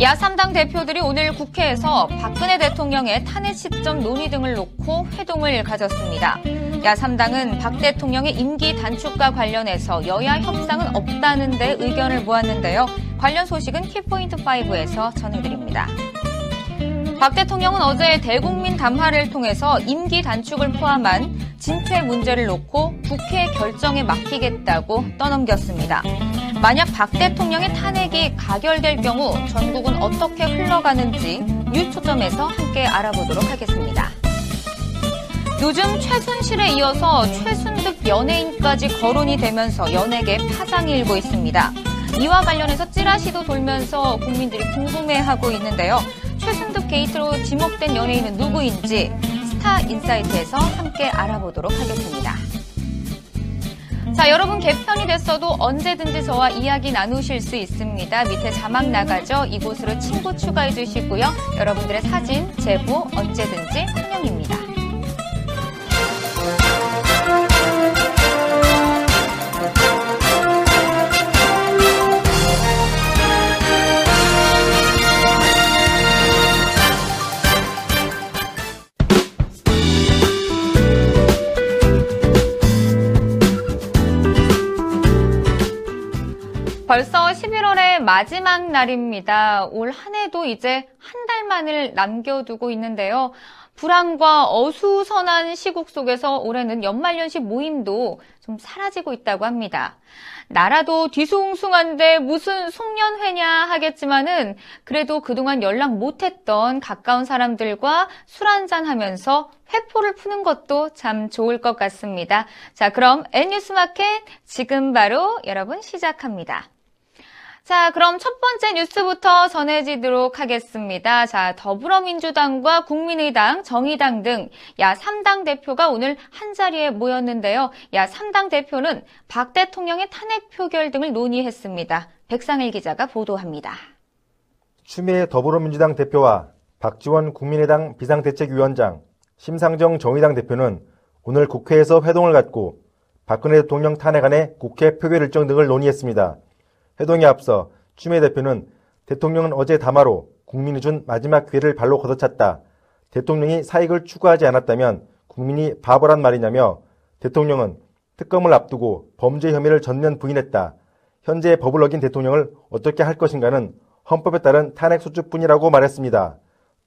야 3당 대표들이 오늘 국회에서 박근혜 대통령의 탄핵 시점 논의 등을 놓고 회동을 가졌습니다. 야 3당은 박 대통령의 임기 단축과 관련해서 여야 협상은 없다는 데 의견을 모았는데요. 관련 소식은 키포인트5에서 전해드립니다. 박 대통령은 어제 대국민 담화를 통해서 임기 단축을 포함한 진퇴 문제를 놓고 국회 결정에 맡기겠다고 떠넘겼습니다. 만약 박 대통령의 탄핵이 가결될 경우 전국은 어떻게 흘러가는지 뉴초점에서 함께 알아보도록 하겠습니다. 요즘 최순실에 이어서 최순득 연예인까지 거론이 되면서 연예계 파장이 일고 있습니다. 이와 관련해서 찌라시도 돌면서 국민들이 궁금해하고 있는데요. 최순득 게이트로 지목된 연예인은 누구인지 스타인사이트에서 함께 알아보도록 하겠습니다. 자, 여러분 개편이 됐어도 언제든지 저와 이야기 나누실 수 있습니다. 밑에 자막 나가죠? 이곳으로 친구 추가해 주시고요. 여러분들의 사진, 제보 언제든지 환영입니다. 벌써 11월의 마지막 날입니다. 올 한 해도 이제 한 달만을 남겨두고 있는데요. 불안과 어수선한 시국 속에서 올해는 연말연시 모임도 좀 사라지고 있다고 합니다. 나라도 뒤숭숭한데 무슨 송년회냐 하겠지만은 그래도 그동안 연락 못했던 가까운 사람들과 술 한잔하면서 회포를 푸는 것도 참 좋을 것 같습니다. 자, 그럼 N뉴스마켓 지금 바로 여러분 시작합니다. 자, 그럼 첫 번째 뉴스부터 전해지도록 하겠습니다. 자, 더불어민주당과 국민의당, 정의당 등 야 3당 대표가 오늘 한자리에 모였는데요. 야 3당 대표는 박 대통령의 탄핵 표결 등을 논의했습니다. 백상일 기자가 보도합니다. 추미애 더불어민주당 대표와 박지원 국민의당 비상대책위원장, 심상정 정의당 대표는 오늘 국회에서 회동을 갖고 박근혜 대통령 탄핵안의 국회 표결 일정 등을 논의했습니다. 회동에 앞서 추미애 대표는 대통령은 어제 담화로 국민이 준 마지막 기회를 발로 걷어찼다. 대통령이 사익을 추구하지 않았다면 국민이 바보란 말이냐며 대통령은 특검을 앞두고 범죄 혐의를 전면 부인했다. 현재 법을 어긴 대통령을 어떻게 할 것인가는 헌법에 따른 탄핵 소추뿐이라고 말했습니다.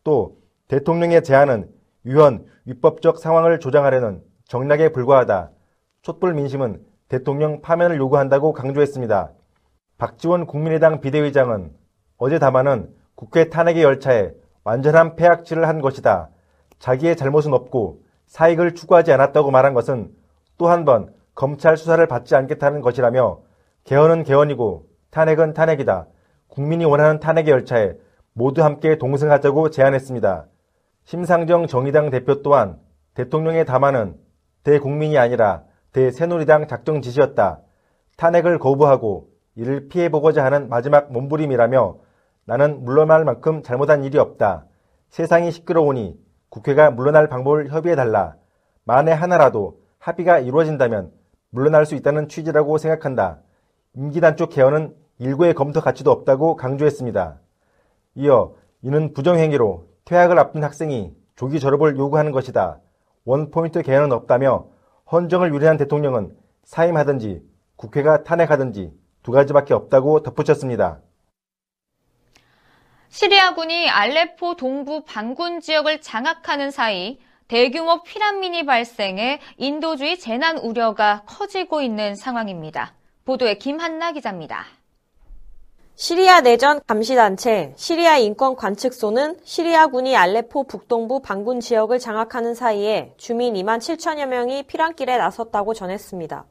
또 대통령의 제안은 유현 위법적 상황을 조장하려는 정략에 불과하다. 촛불 민심은 대통령 파면을 요구한다고 강조했습니다. 박지원 국민의당 비대위장은 어제 담화는 국회 탄핵의 열차에 완전한 폐악질을 한 것이다. 자기의 잘못은 없고 사익을 추구하지 않았다고 말한 것은 또 한 번 검찰 수사를 받지 않겠다는 것이라며 개헌은 개헌이고 탄핵은 탄핵이다. 국민이 원하는 탄핵의 열차에 모두 함께 동승하자고 제안했습니다. 심상정 정의당 대표 또한 대통령의 담화는 대국민이 아니라 대새누리당 작정 지시였다. 탄핵을 거부하고 이를 피해보고자 하는 마지막 몸부림이라며 나는 물러날 만큼 잘못한 일이 없다. 세상이 시끄러우니 국회가 물러날 방법을 협의해달라. 만에 하나라도 합의가 이루어진다면 물러날 수 있다는 취지라고 생각한다. 임기단축 개헌은 일고의 검토 가치도 없다고 강조했습니다. 이어 이는 부정행위로 퇴학을 앞둔 학생이 조기 졸업을 요구하는 것이다. 원포인트 개헌은 없다며 헌정을 유린한 대통령은 사임하든지 국회가 탄핵하든지 두 가지밖에 없다고 덧붙였습니다. 시리아군이 알레포 동부 반군 지역을 장악하는 사이 대규모 피난민이 발생해 인도주의 재난 우려가 커지고 있는 상황입니다. 보도에 김한나 기자입니다. 시리아 내전 감시단체 시리아 인권관측소는 시리아군이 알레포 북동부 반군 지역을 장악하는 사이에 주민 2만 7천여 명이 피난길에 나섰다고 전했습니다.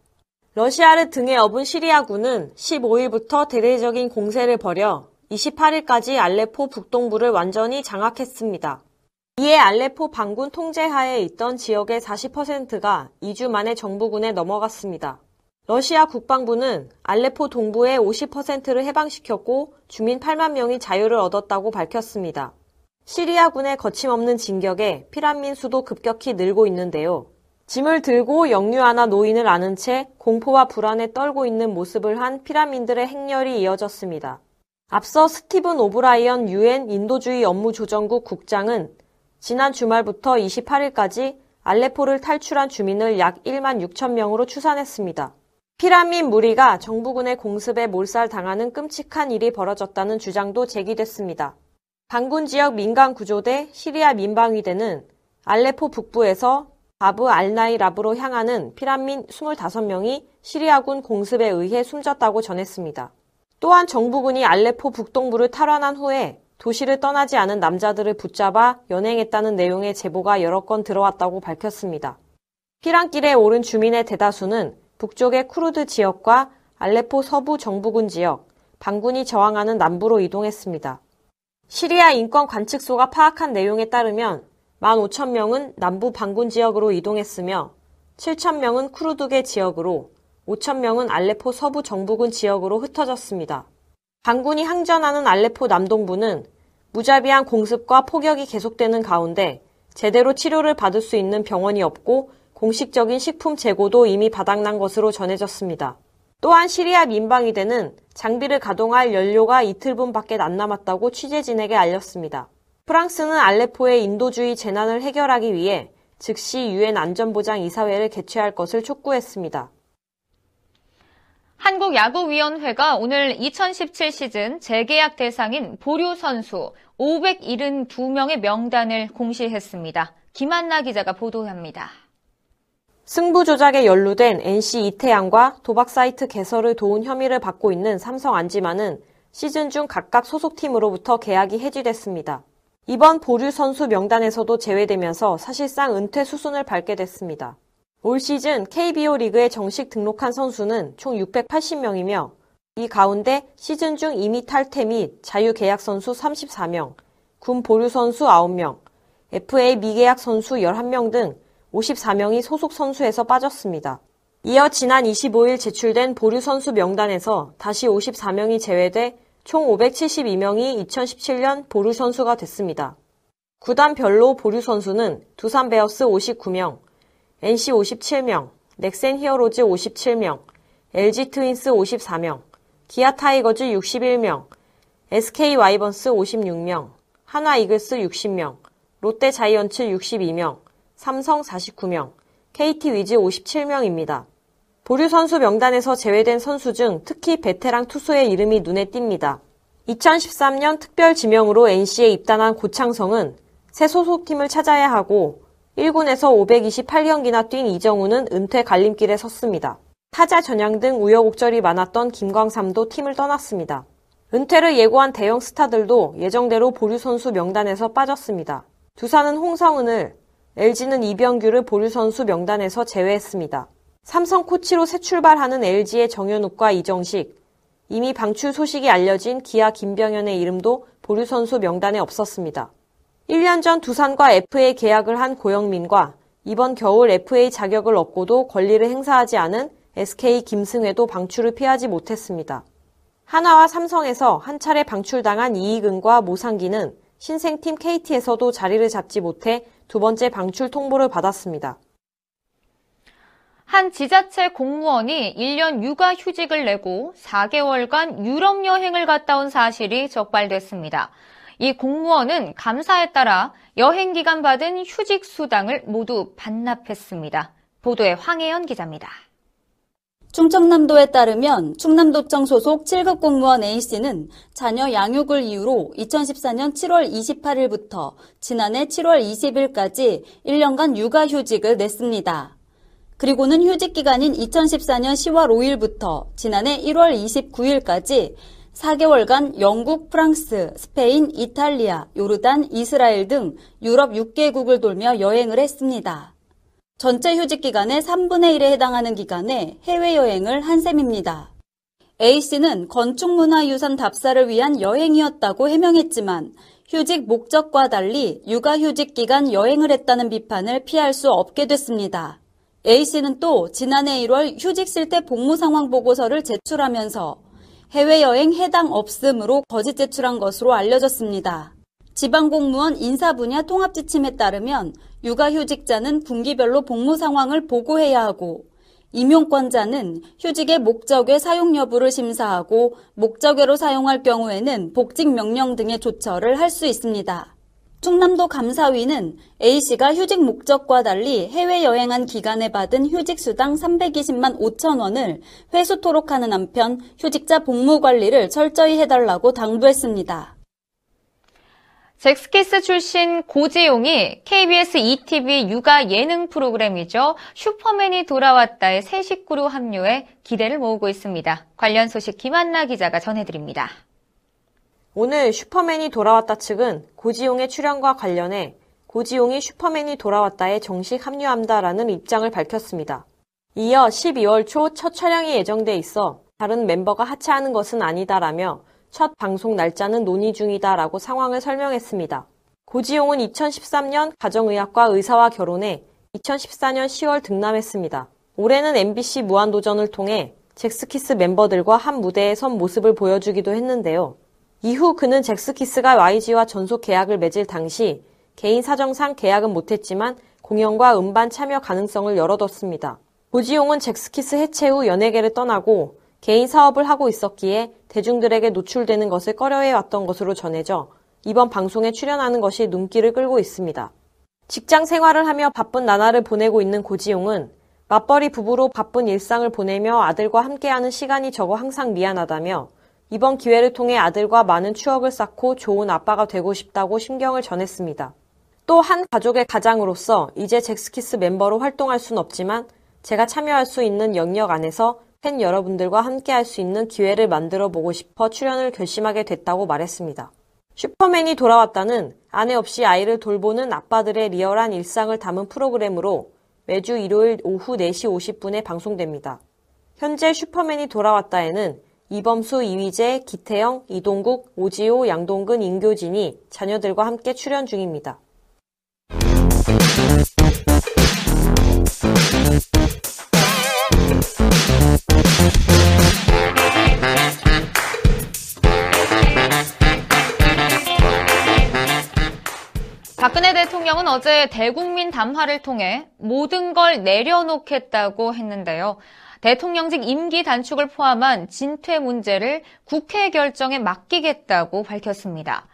러시아를 등에 업은 시리아군은 15일부터 대대적인 공세를 벌여 28일까지 알레포 북동부를 완전히 장악했습니다. 이에 알레포 반군 통제하에 있던 지역의 40%가 2주 만에 정부군에 넘어갔습니다. 러시아 국방부는 알레포 동부의 50%를 해방시켰고 주민 8만 명이 자유를 얻었다고 밝혔습니다. 시리아군의 거침없는 진격에 피난민 수도 급격히 늘고 있는데요. 짐을 들고 영유아나 노인을 안은 채 공포와 불안에 떨고 있는 모습을 한 피난민들의 행렬이 이어졌습니다. 앞서 스티븐 오브라이언 UN 인도주의 업무조정국 국장은 지난 주말부터 28일까지 알레포를 탈출한 주민을 약 1만 6천 명으로 추산했습니다. 피라민 무리가 정부군의 공습에 몰살당하는 끔찍한 일이 벌어졌다는 주장도 제기됐습니다. 반군 지역 민간구조대 시리아 민방위대는 알레포 북부에서 바브 알나이랍으로 향하는 피라민 25명이 시리아군 공습에 의해 숨졌다고 전했습니다. 또한 정부군이 알레포 북동부를 탈환한 후에 도시를 떠나지 않은 남자들을 붙잡아 연행했다는 내용의 제보가 여러 건 들어왔다고 밝혔습니다. 피란길에 오른 주민의 대다수는 북쪽의 쿠르드 지역과 알레포 서부 정부군 지역, 반군이 저항하는 남부로 이동했습니다. 시리아 인권관측소가 파악한 내용에 따르면 15,000명은 남부 반군 지역으로 이동했으며 7,000명은 쿠르드계 지역으로, 5,000명은 알레포 서부 정부군 지역으로 흩어졌습니다. 반군이 항전하는 알레포 남동부는 무자비한 공습과 폭격이 계속되는 가운데 제대로 치료를 받을 수 있는 병원이 없고 공식적인 식품 재고도 이미 바닥난 것으로 전해졌습니다. 또한 시리아 민방위대는 장비를 가동할 연료가 이틀분밖에 안 남았다고 취재진에게 알렸습니다. 프랑스는 알레포의 인도주의 재난을 해결하기 위해 즉시 UN 안전보장 이사회를 개최할 것을 촉구했습니다. 한국야구위원회가 오늘 2017 시즌 재계약 대상인 보류 선수 572명의 명단을 공시했습니다. 김한나 기자가 보도합니다. 승부 조작에 연루된 NC 이태양과 도박 사이트 개설을 도운 혐의를 받고 있는 삼성 안지만은 시즌 중 각각 소속팀으로부터 계약이 해지됐습니다. 이번 보류 선수 명단에서도 제외되면서 사실상 은퇴 수순을 밟게 됐습니다. 올 시즌 KBO 리그에 정식 등록한 선수는 총 680명이며 이 가운데 시즌 중 임의 탈퇴 및 자유계약 선수 34명, 군 보류 선수 9명, FA 미계약 선수 11명 등 54명이 소속 선수에서 빠졌습니다. 이어 지난 25일 제출된 보류 선수 명단에서 다시 54명이 제외돼 총 572명이 2017년 보류 선수가 됐습니다. 구단별로 보류 선수는 두산베어스 59명, NC 57명, 넥센 히어로즈 57명, LG 트윈스 54명, 기아 타이거즈 61명, SK 와이번스 56명, 한화 이글스 60명, 롯데 자이언츠 62명, 삼성 49명, KT 위즈 57명입니다. 보류 선수 명단에서 제외된 선수 중 특히 베테랑 투수의 이름이 눈에 띕니다. 2013년 특별 지명으로 NC에 입단한 고창성은 새 소속팀을 찾아야 하고 1군에서 528경기나 뛴 이정우는 은퇴 갈림길에 섰습니다. 타자 전향 등 우여곡절이 많았던 김광삼도 팀을 떠났습니다. 은퇴를 예고한 대형 스타들도 예정대로 보류 선수 명단에서 빠졌습니다. 두산은 홍성은을, LG는 이병규를 보류 선수 명단에서 제외했습니다. 삼성 코치로 새 출발하는 LG의 정현욱과 이정식, 이미 방출 소식이 알려진 기아 김병현의 이름도 보류 선수 명단에 없었습니다. 1년 전 두산과 FA 계약을 한 고영민과 이번 겨울 FA 자격을 얻고도 권리를 행사하지 않은 SK 김승회도 방출을 피하지 못했습니다. 한화와 삼성에서 한 차례 방출당한 이익은과 모상기는 신생팀 KT에서도 자리를 잡지 못해 두 번째 방출 통보를 받았습니다. 한 지자체 공무원이 1년 육아휴직을 내고 4개월간 유럽 여행을 갔다 온 사실이 적발됐습니다. 이 공무원은 감사에 따라 여행 기간 받은 휴직 수당을 모두 반납했습니다. 보도에 황혜연 기자입니다. 충청남도에 따르면 충남도청 소속 7급 공무원 A씨는 자녀 양육을 이유로 2014년 7월 28일부터 지난해 7월 20일까지 1년간 육아휴직을 냈습니다. 그리고는 휴직 기간인 2014년 10월 5일부터 지난해 1월 29일까지 4개월간 영국, 프랑스, 스페인, 이탈리아, 요르단, 이스라엘 등 유럽 6개국을 돌며 여행을 했습니다. 전체 휴직 기간의 3분의 1에 해당하는 기간에 해외여행을 한 셈입니다. A씨는 건축문화유산 답사를 위한 여행이었다고 해명했지만 휴직 목적과 달리 육아휴직 기간 여행을 했다는 비판을 피할 수 없게 됐습니다. A씨는 또 지난해 1월 휴직 실태 복무 상황 보고서를 제출하면서 해외여행 해당 없음으로 거짓 제출한 것으로 알려졌습니다. 지방공무원 인사 분야 통합 지침에 따르면 육아휴직자는 분기별로 복무 상황을 보고해야 하고 임용권자는 휴직의 목적의 사용 여부를 심사하고 목적외로 사용할 경우에는 복직 명령 등의 조처를 할 수 있습니다. 충남도 감사위는 A씨가 휴직 목적과 달리 해외여행한 기간에 받은 휴직수당 320만 5천원을 회수토록 하는 한편 휴직자 복무관리를 철저히 해달라고 당부했습니다. 잭스키스 출신 고지용이 KBS ETV 육아 예능 프로그램이죠. 슈퍼맨이 돌아왔다의 새 식구로 합류해 기대를 모으고 있습니다. 관련 소식 김한나 기자가 전해드립니다. 오늘 슈퍼맨이 돌아왔다 측은 고지용의 출연과 관련해 고지용이 슈퍼맨이 돌아왔다에 정식 합류한다라는 입장을 밝혔습니다. 이어 12월 초 첫 촬영이 예정돼 있어 다른 멤버가 하차하는 것은 아니다라며 첫 방송 날짜는 논의 중이다라고 상황을 설명했습니다. 고지용은 2013년 가정의학과 의사와 결혼해 2014년 10월 등남했습니다. 올해는 MBC 무한도전을 통해 잭스키스 멤버들과 한 무대에 선 모습을 보여주기도 했는데요. 이후 그는 잭스키스가 YG와 전속 계약을 맺을 당시 개인 사정상 계약은 못했지만 공연과 음반 참여 가능성을 열어뒀습니다. 고지용은 잭스키스 해체 후 연예계를 떠나고 개인 사업을 하고 있었기에 대중들에게 노출되는 것을 꺼려해왔던 것으로 전해져 이번 방송에 출연하는 것이 눈길을 끌고 있습니다. 직장 생활을 하며 바쁜 나날을 보내고 있는 고지용은 맞벌이 부부로 바쁜 일상을 보내며 아들과 함께하는 시간이 적어 항상 미안하다며 이번 기회를 통해 아들과 많은 추억을 쌓고 좋은 아빠가 되고 싶다고 심경을 전했습니다. 또 한 가족의 가장으로서 이제 잭스키스 멤버로 활동할 순 없지만 제가 참여할 수 있는 영역 안에서 팬 여러분들과 함께할 수 있는 기회를 만들어 보고 싶어 출연을 결심하게 됐다고 말했습니다. 슈퍼맨이 돌아왔다는 아내 없이 아이를 돌보는 아빠들의 리얼한 일상을 담은 프로그램으로 매주 일요일 오후 4시 50분에 방송됩니다. 현재 슈퍼맨이 돌아왔다에는 이범수, 이휘재, 기태영, 이동국, 오지호, 양동근, 인교진이 자녀들과 함께 출연 중입니다. 박근혜 대통령은 어제 대국민 담화를 통해 모든 걸 내려놓겠다고 했는데요. 대통령직 임기 단축을 포함한 진퇴 문제를 국회 결정에 맡기겠다고 밝혔습니다.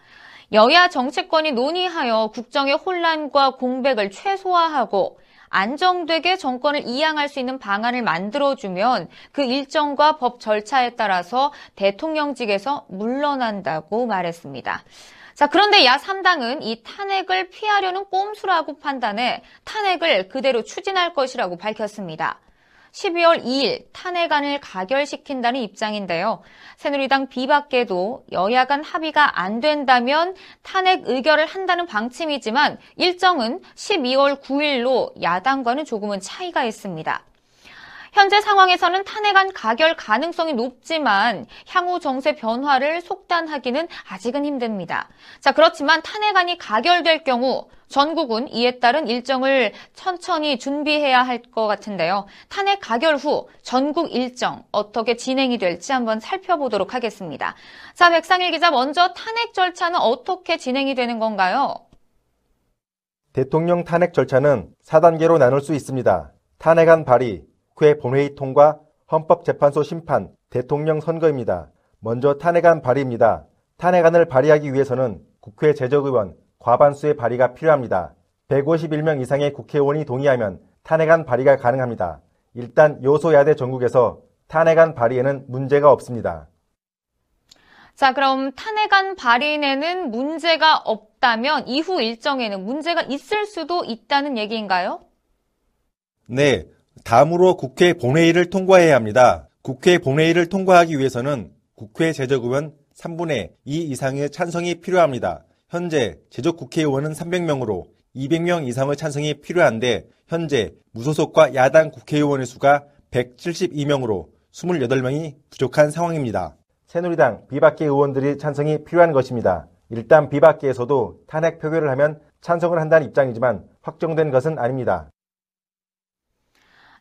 여야 정치권이 논의하여 국정의 혼란과 공백을 최소화하고 안정되게 정권을 이양할 수 있는 방안을 만들어주면 그 일정과 법 절차에 따라서 대통령직에서 물러난다고 말했습니다. 자, 그런데 야 3당은 이 탄핵을 피하려는 꼼수라고 판단해 탄핵을 그대로 추진할 것이라고 밝혔습니다. 12월 2일 탄핵안을 가결시킨다는 입장인데요. 새누리당 비박계도 여야 간 합의가 안 된다면 탄핵 의결을 한다는 방침이지만 일정은 12월 9일로 야당과는 조금은 차이가 있습니다. 현재 상황에서는 탄핵안 가결 가능성이 높지만 향후 정세 변화를 속단하기는 아직은 힘듭니다. 자, 그렇지만 탄핵안이 가결될 경우 전국은 이에 따른 일정을 천천히 준비해야 할 것 같은데요. 탄핵 가결 후 전국 일정 어떻게 진행이 될지 한번 살펴보도록 하겠습니다. 자, 백상일 기자, 먼저 탄핵 절차는 어떻게 진행이 되는 건가요? 대통령 탄핵 절차는 4단계로 나눌 수 있습니다. 탄핵안 발의, 국회 본회의 통과, 헌법재판소 심판, 대통령 선거입니다. 먼저 탄핵안 발의입니다. 탄핵안을 발의하기 위해서는 국회 재적의원 과반수의 발의가 필요합니다. 151명 이상의 국회의원이 동의하면 탄핵안 발의가 가능합니다. 일단 여소야대 전국에서 탄핵안 발의에는 문제가 없습니다. 자, 그럼 탄핵안 발의에는 문제가 없다면 이후 일정에는 문제가 있을 수도 있다는 얘기인가요? 네, 다음으로 국회 본회의를 통과해야 합니다. 국회 본회의를 통과하기 위해서는 국회 재적의원 3분의 2 이상의 찬성이 필요합니다. 현재 재적 국회의원은 300명으로 200명 이상의 찬성이 필요한데 현재 무소속과 야당 국회의원의 수가 172명으로 28명이 부족한 상황입니다. 새누리당 비박계 의원들이 찬성이 필요한 것입니다. 일단 비박계에서도 탄핵 표결을 하면 찬성을 한다는 입장이지만 확정된 것은 아닙니다.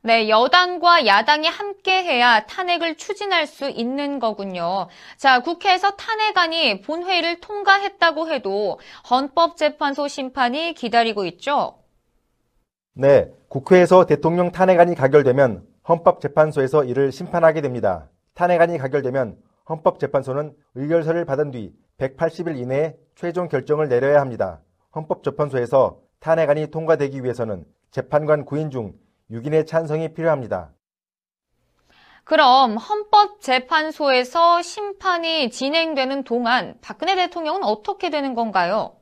네, 여당과 야당이 함께해야 탄핵을 추진할 수 있는 거군요. 자, 국회에서 탄핵안이 본회의를 통과했다고 해도 헌법재판소 심판이 기다리고 있죠? 네, 국회에서 대통령 탄핵안이 가결되면 헌법재판소에서 이를 심판하게 됩니다. 탄핵안이 가결되면 헌법재판소는 의결서를 받은 뒤 180일 이내에 최종 결정을 내려야 합니다. 헌법재판소에서 탄핵안이 통과되기 위해서는 재판관 9인 중 6인의 찬성이 필요합니다. 그럼 헌법재판소에서 심판이 진행되는 동안 박근혜 대통령은 어떻게 되는 건가요?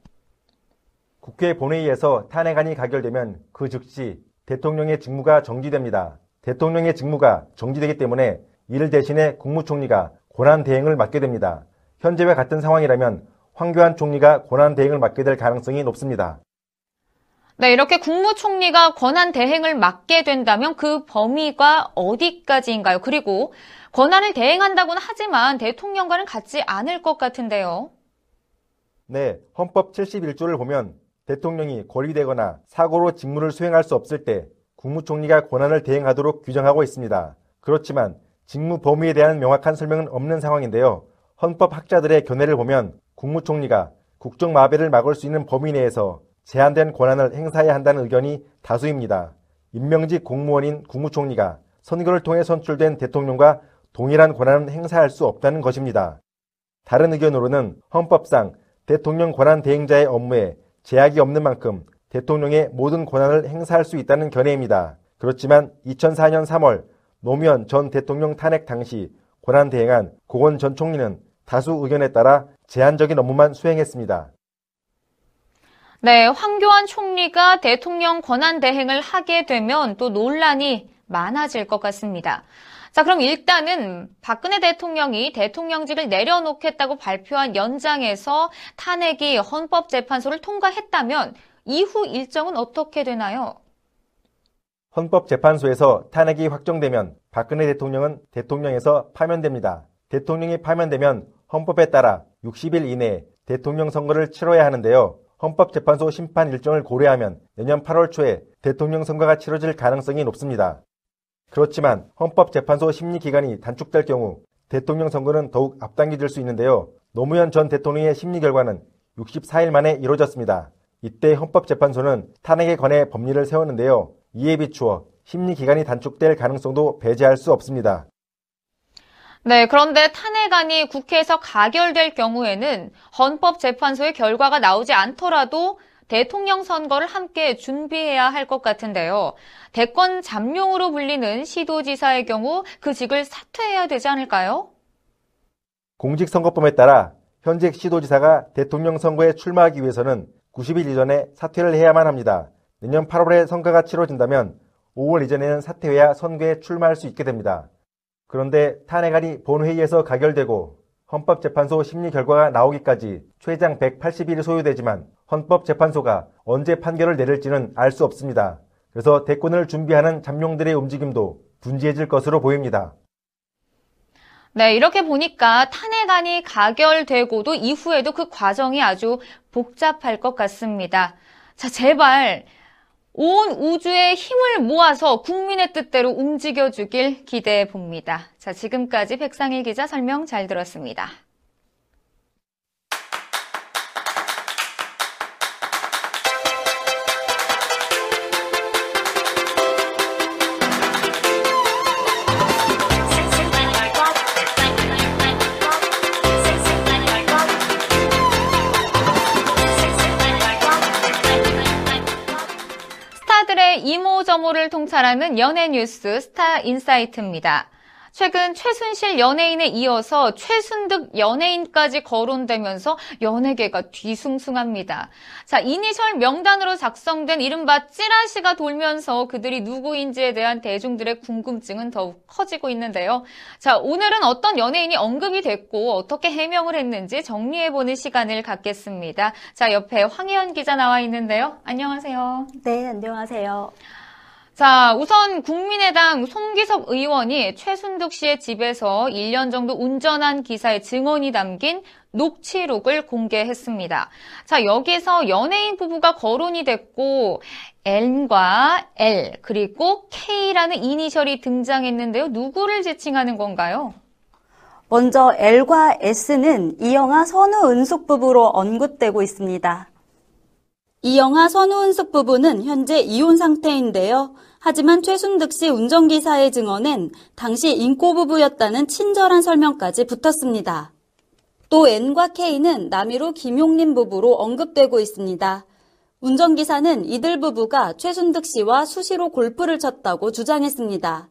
국회 본회의에서 탄핵안이 가결되면 그 즉시 대통령의 직무가 정지됩니다. 대통령의 직무가 정지되기 때문에 이를 대신에 국무총리가 권한대행을 맡게 됩니다. 현재와 같은 상황이라면 황교안 총리가 권한대행을 맡게 될 가능성이 높습니다. 네, 이렇게 국무총리가 권한대행을 맡게 된다면 그 범위가 어디까지인가요? 그리고 권한을 대행한다고는 하지만 대통령과는 같지 않을 것 같은데요. 네, 헌법 71조를 보면 대통령이 권리되거나 사고로 직무를 수행할 수 없을 때 국무총리가 권한을 대행하도록 규정하고 있습니다. 그렇지만 직무 범위에 대한 명확한 설명은 없는 상황인데요. 헌법학자들의 견해를 보면 국무총리가 국정마비를 막을 수 있는 범위 내에서 제한된 권한을 행사해야 한다는 의견이 다수입니다. 임명직 공무원인 국무총리가 선거를 통해 선출된 대통령과 동일한 권한을 행사할 수 없다는 것입니다. 다른 의견으로는 헌법상 대통령 권한 대행자의 업무에 제약이 없는 만큼 대통령의 모든 권한을 행사할 수 있다는 견해입니다. 그렇지만 2004년 3월 노무현 전 대통령 탄핵 당시 권한 대행한 고건 전 총리는 다수 의견에 따라 제한적인 업무만 수행했습니다. 네, 황교안 총리가 대통령 권한 대행을 하게 되면 또 논란이 많아질 것 같습니다. 자, 그럼 일단은 박근혜 대통령이 대통령직을 내려놓겠다고 발표한 연장에서 탄핵이 헌법재판소를 통과했다면 이후 일정은 어떻게 되나요? 헌법재판소에서 탄핵이 확정되면 박근혜 대통령은 대통령에서 파면됩니다. 대통령이 파면되면 헌법에 따라 60일 이내에 대통령 선거를 치러야 하는데요. 헌법재판소 심판 일정을 고려하면 내년 8월 초에 대통령 선거가 치러질 가능성이 높습니다. 그렇지만 헌법재판소 심리기간이 단축될 경우 대통령 선거는 더욱 앞당겨질 수 있는데요. 노무현 전 대통령의 심리 결과는 64일 만에 이루어졌습니다. 이때 헌법재판소는 탄핵에 관해 법리를 세우는데요. 이에 비추어 심리기간이 단축될 가능성도 배제할 수 없습니다. 네, 그런데 탄핵안이 국회에서 가결될 경우에는 헌법재판소의 결과가 나오지 않더라도 대통령 선거를 함께 준비해야 할 것 같은데요. 대권 잠룡으로 불리는 시도지사의 경우 그 직을 사퇴해야 되지 않을까요? 공직선거법에 따라 현직 시도지사가 대통령 선거에 출마하기 위해서는 90일 이전에 사퇴를 해야만 합니다. 내년 8월에 선거가 치러진다면 5월 이전에는 사퇴해야 선거에 출마할 수 있게 됩니다. 그런데 탄핵안이 본회의에서 가결되고 헌법재판소 심리 결과가 나오기까지 최장 180일이 소요되지만 헌법재판소가 언제 판결을 내릴지는 알 수 없습니다. 그래서 대권을 준비하는 잠룡들의 움직임도 분주해질 것으로 보입니다. 네, 이렇게 보니까 탄핵안이 가결되고도 이후에도 그 과정이 아주 복잡할 것 같습니다. 자, 제발 온 우주의 힘을 모아서 국민의 뜻대로 움직여주길 기대해 봅니다. 자, 지금까지 백상일 기자 설명 잘 들었습니다. 이모저모를 통찰하는 연예뉴스 스타인사이트입니다. 최근 최순실 연예인에 이어서 최순득 연예인까지 거론되면서 연예계가 뒤숭숭합니다. 자, 이니셜 명단으로 작성된 이른바 찌라시가 돌면서 그들이 누구인지에 대한 대중들의 궁금증은 더욱 커지고 있는데요. 자, 오늘은 어떤 연예인이 언급이 됐고 어떻게 해명을 했는지 정리해보는 시간을 갖겠습니다. 자, 옆에 황혜연 기자 나와 있는데요. 안녕하세요. 네, 안녕하세요. 자, 우선 국민의당 송기섭 의원이 최순득 씨의 집에서 1년 정도 운전한 기사의 증언이 담긴 녹취록을 공개했습니다. 자, 여기서 연예인 부부가 거론이 됐고 N과 L 그리고 K라는 이니셜이 등장했는데요. 누구를 지칭하는 건가요? 먼저 L과 S는 이영하, 선우은숙 부부로 언급되고 있습니다. 이영하 선우은숙 부부는 현재 이혼 상태인데요. 하지만 최순득 씨 운전기사의 증언엔 당시 인꼬부부였다는 친절한 설명까지 붙었습니다. 또 N과 K는 남이로 김용림 부부로 언급되고 있습니다. 운전기사는 이들 부부가 최순득 씨와 수시로 골프를 쳤다고 주장했습니다.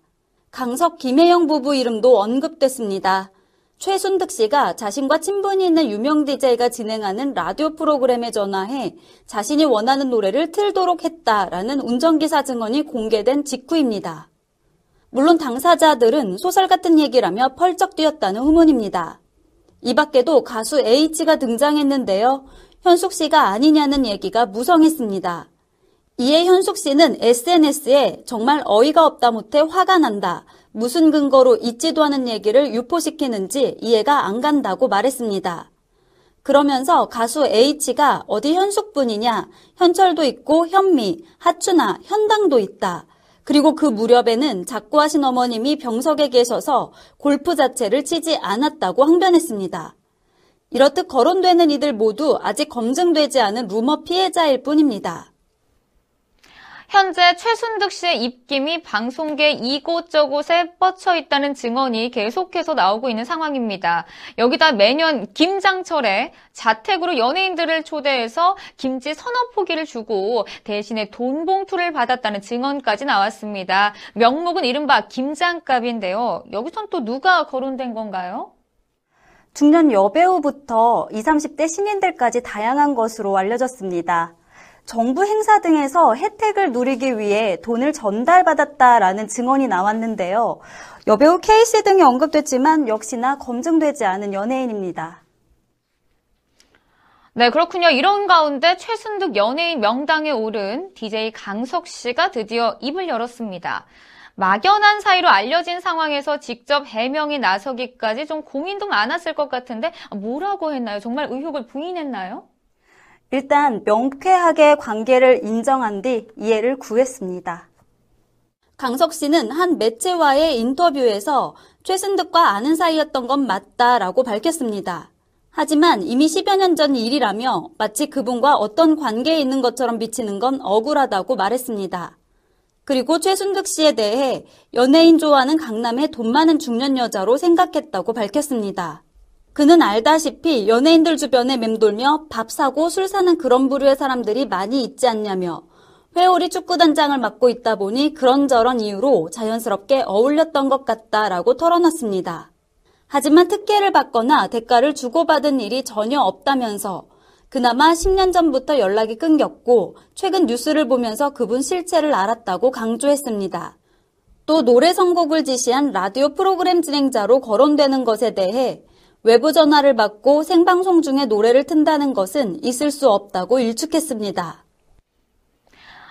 강석, 김혜영 부부 이름도 언급됐습니다. 최순득 씨가 자신과 친분이 있는 유명 DJ가 진행하는 라디오 프로그램에 전화해 자신이 원하는 노래를 틀도록 했다라는 운전기사 증언이 공개된 직후입니다. 물론 당사자들은 소설 같은 얘기라며 펄쩍 뛰었다는 후문입니다. 이 밖에도 가수 H가 등장했는데요. 현숙 씨가 아니냐는 얘기가 무성했습니다. 이에 현숙 씨는 SNS에 정말 어이가 없다 못해 화가 난다. 무슨 근거로 있지도 않은 얘기를 유포시키는지 이해가 안 간다고 말했습니다. 그러면서 가수 H가 어디 현숙뿐이냐, 현철도 있고 현미, 하춘아, 현당도 있다. 그리고 그 무렵에는 작고하신 어머님이 병석에 계셔서 골프 자체를 치지 않았다고 항변했습니다. 이렇듯 거론되는 이들 모두 아직 검증되지 않은 루머 피해자일 뿐입니다. 현재 최순득 씨의 입김이 방송계 이곳저곳에 뻗쳐 있다는 증언이 계속해서 나오고 있는 상황입니다. 여기다 매년 김장철에 자택으로 연예인들을 초대해서 김치 서너 포기를 주고 대신에 돈 봉투를 받았다는 증언까지 나왔습니다. 명목은 이른바 김장값인데요. 여기선 또 누가 거론된 건가요? 중년 여배우부터 20, 30대 신인들까지 다양한 것으로 알려졌습니다. 정부 행사 등에서 혜택을 누리기 위해 돈을 전달받았다라는 증언이 나왔는데요. 여배우 K씨 등이 언급됐지만 역시나 검증되지 않은 연예인입니다. 네, 그렇군요. 이런 가운데 최순득 연예인 명단에 오른 DJ 강석 씨가 드디어 입을 열었습니다. 막연한 사이로 알려진 상황에서 직접 해명이 나서기까지 좀 고민도 많았을 것 같은데 뭐라고 했나요? 정말 의혹을 부인했나요? 일단 명쾌하게 관계를 인정한 뒤 이해를 구했습니다. 강석 씨는 한 매체와의 인터뷰에서 최순득과 아는 사이였던 건 맞다라고 밝혔습니다. 하지만 이미 10여 년 전 일이라며 마치 그분과 어떤 관계에 있는 것처럼 비치는 건 억울하다고 말했습니다. 그리고 최순득 씨에 대해 연예인 좋아하는 강남의 돈 많은 중년 여자로 생각했다고 밝혔습니다. 그는 알다시피 연예인들 주변에 맴돌며 밥 사고 술 사는 그런 부류의 사람들이 많이 있지 않냐며 회오리 축구단장을 맡고 있다 보니 그런저런 이유로 자연스럽게 어울렸던 것 같다라고 털어놨습니다. 하지만 특혜를 받거나 대가를 주고받은 일이 전혀 없다면서 그나마 10년 전부터 연락이 끊겼고 최근 뉴스를 보면서 그분 실체를 알았다고 강조했습니다. 또 노래 선곡을 지시한 라디오 프로그램 진행자로 거론되는 것에 대해 외부 전화를 받고 생방송 중에 노래를 튼다는 것은 있을 수 없다고 일축했습니다.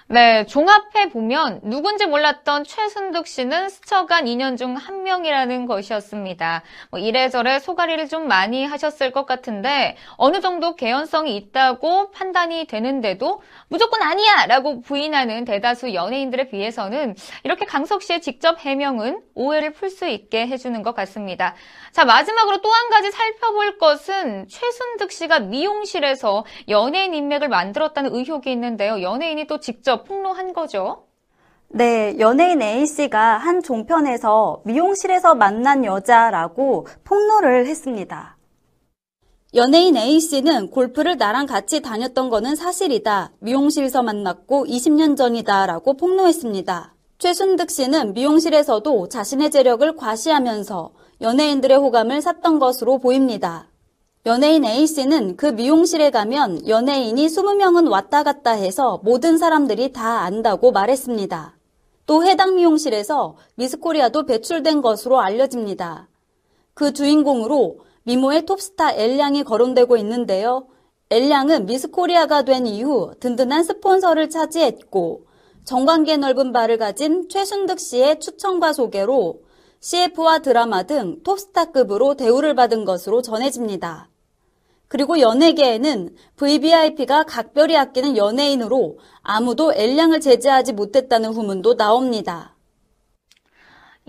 네, 종합해보면 누군지 몰랐던 최순득 씨는 스쳐간 인연 중 한 명이라는 것이었습니다. 이래저래 소가리를 좀 많이 하셨을 것 같은데 어느 정도 개연성이 있다고 판단이 되는데도 무조건 아니야! 라고 부인하는 대다수 연예인들에 비해서는 이렇게 강석 씨의 직접 해명은 오해를 풀 수 있게 해주는 것 같습니다. 자, 마지막으로 또 한 가지 살펴볼 것은 최순득 씨가 미용실에서 연예인 인맥을 만들었다는 의혹이 있는데요. 연예인이 또 직접 폭로한 거죠? 네, 연예인 A씨가 한 종편에서 미용실에서 만난 여자라고 폭로를 했습니다. 연예인 A씨는 골프를 나랑 같이 다녔던 거는 사실이다. 미용실에서 만났고 20년 전이다 라고 폭로했습니다. 최순득 씨는 미용실에서도 자신의 재력을 과시하면서 연예인들의 호감을 샀던 것으로 보입니다. 연예인 A씨는 그 미용실에 가면 연예인이 20명은 왔다 갔다 해서 모든 사람들이 다 안다고 말했습니다. 또 해당 미용실에서 미스코리아도 배출된 것으로 알려집니다. 그 주인공으로 미모의 톱스타 엘량이 거론되고 있는데요. 엘량은 미스코리아가 된 이후 든든한 스폰서를 차지했고 정관계 넓은 발을 가진 최순득 씨의 추천과 소개로 CF와 드라마 등 톱스타급으로 대우를 받은 것으로 전해집니다. 그리고 연예계에는 VVIP가 각별히 아끼는 연예인으로 아무도 엘량을 제재하지 못했다는 후문도 나옵니다.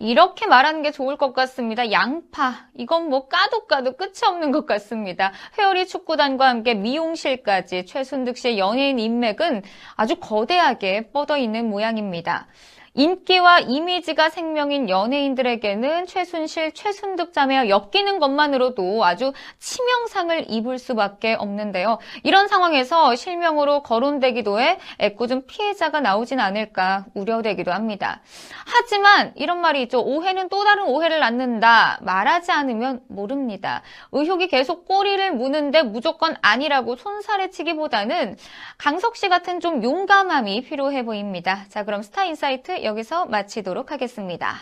이렇게 말하는 게 좋을 것 같습니다. 양파, 이건 뭐 까도 까도 끝이 없는 것 같습니다. 회오리 축구단과 함께 미용실까지 최순득 씨의 연예인 인맥은 아주 거대하게 뻗어 있는 모양입니다. 인기와 이미지가 생명인 연예인들에게는 최순실, 최순득 자매와 엮이는 것만으로도 아주 치명상을 입을 수밖에 없는데요. 이런 상황에서 실명으로 거론되기도 해 애꿎은 피해자가 나오진 않을까 우려되기도 합니다. 하지만 이런 말이 있죠. 오해는 또 다른 오해를 낳는다. 말하지 않으면 모릅니다. 의혹이 계속 꼬리를 무는데 무조건 아니라고 손사래치기보다는 강석 씨 같은 좀 용감함이 필요해 보입니다. 자, 그럼 스타 인사이트 여기서 마치도록 하겠습니다.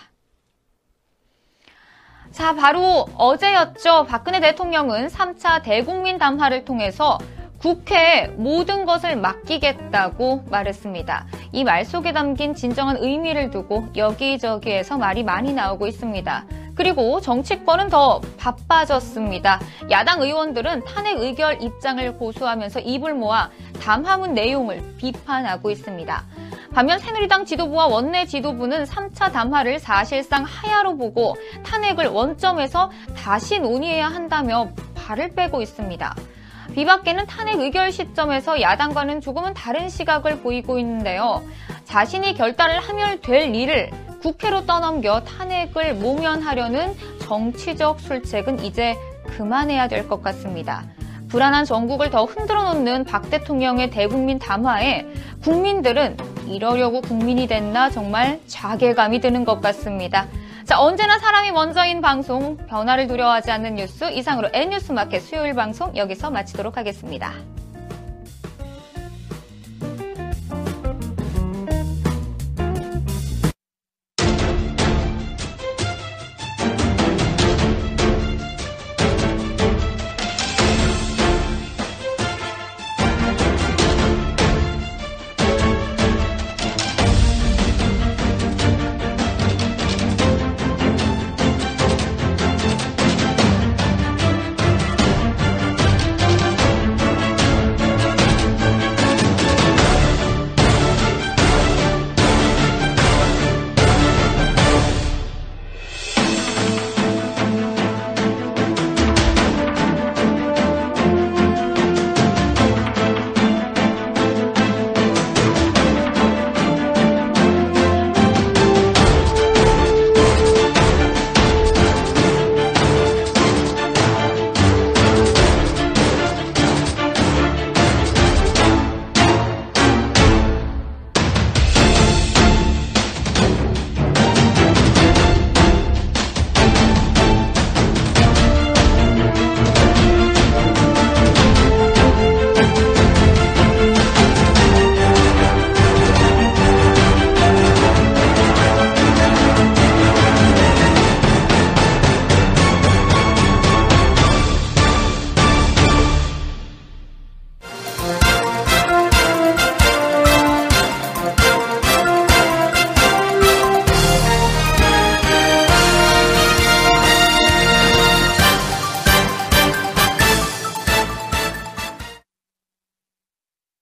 자, 바로 어제였죠. 박근혜 대통령은 3차 대국민 담화를 통해서 국회에 모든 것을 맡기겠다고 말했습니다. 이 말 속에 담긴 진정한 의미를 두고 여기저기에서 말이 많이 나오고 있습니다. 그리고 정치권은 더 바빠졌습니다. 야당 의원들은 탄핵 의결 입장을 고수하면서 입을 모아 담화문 내용을 비판하고 있습니다. 반면 새누리당 지도부와 원내 지도부는 3차 담화를 사실상 하야로 보고 탄핵을 원점에서 다시 논의해야 한다며 발을 빼고 있습니다. 비박계는 탄핵 의결 시점에서 야당과는 조금은 다른 시각을 보이고 있는데요. 자신이 결단을 하면 될 일을 국회로 떠넘겨 탄핵을 모면하려는 정치적 술책은 이제 그만해야 될 것 같습니다. 불안한 정국을 더 흔들어 놓는 박 대통령의 대국민 담화에 국민들은 이러려고 국민이 됐나 정말 자괴감이 드는 것 같습니다. 자, 언제나 사람이 먼저인 방송, 변화를 두려워하지 않는 뉴스, 이상으로 N뉴스마켓 수요일 방송 여기서 마치도록 하겠습니다.